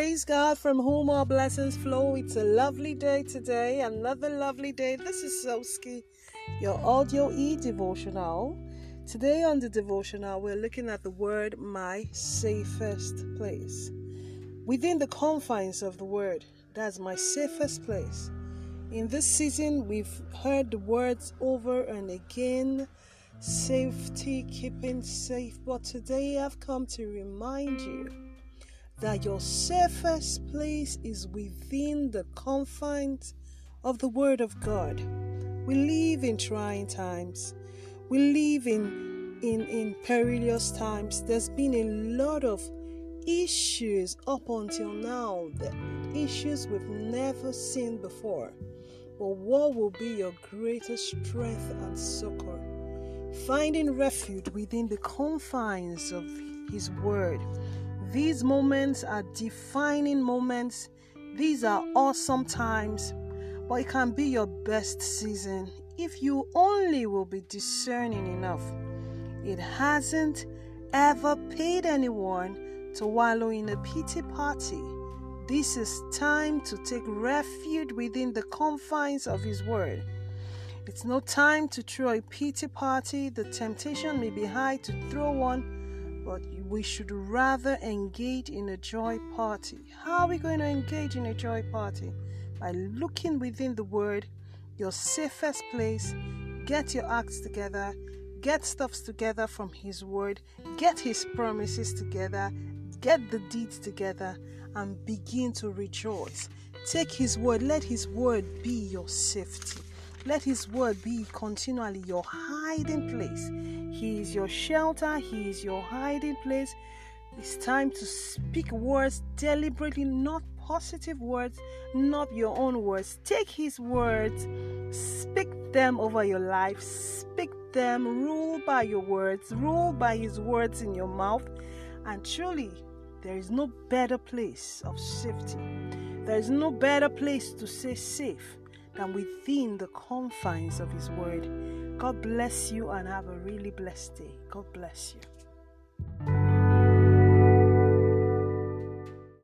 Praise God from whom all blessings flow. It's a lovely day today, another lovely day. This is Zoski, your audio e-devotional. Today on the devotional, we're looking at the word, my safest place. Within the confines of the word, that's my safest place. In this season, we've heard the words over and again, safety, keeping safe. But today I've come to remind you that your safest place is within the confines of the Word of God. We live in trying times. We live in perilous times. There's been a lot of issues up until now, the issues we've never seen before. But what will be your greatest strength and succor? Finding refuge within the confines of His Word. These moments are defining moments. These are awesome times, but it can be your best season if you only will be discerning enough. It hasn't ever paid anyone to wallow in a pity party. This is time to take refuge within the confines of His Word. It's no time to throw a pity party. The temptation may be high to throw one, but we should rather engage in a joy party. How are we going to engage in a joy party? By looking within the Word, your safest place. Get your acts together. Get stuffs together from His Word. Get His promises together. Get the deeds together and begin to rejoice. Take His Word. Let His Word be your safety. Let His Word be continually your hiding place. He is your shelter. He is your hiding place. It's time to speak words deliberately, not positive words, not your own words. Take His words, speak them over your life, speak them, rule by your words, rule by His words in your mouth. And truly, there is no better place of safety. There is no better place to stay safe than within the confines of His Word. God bless you and have a really blessed day. God bless you.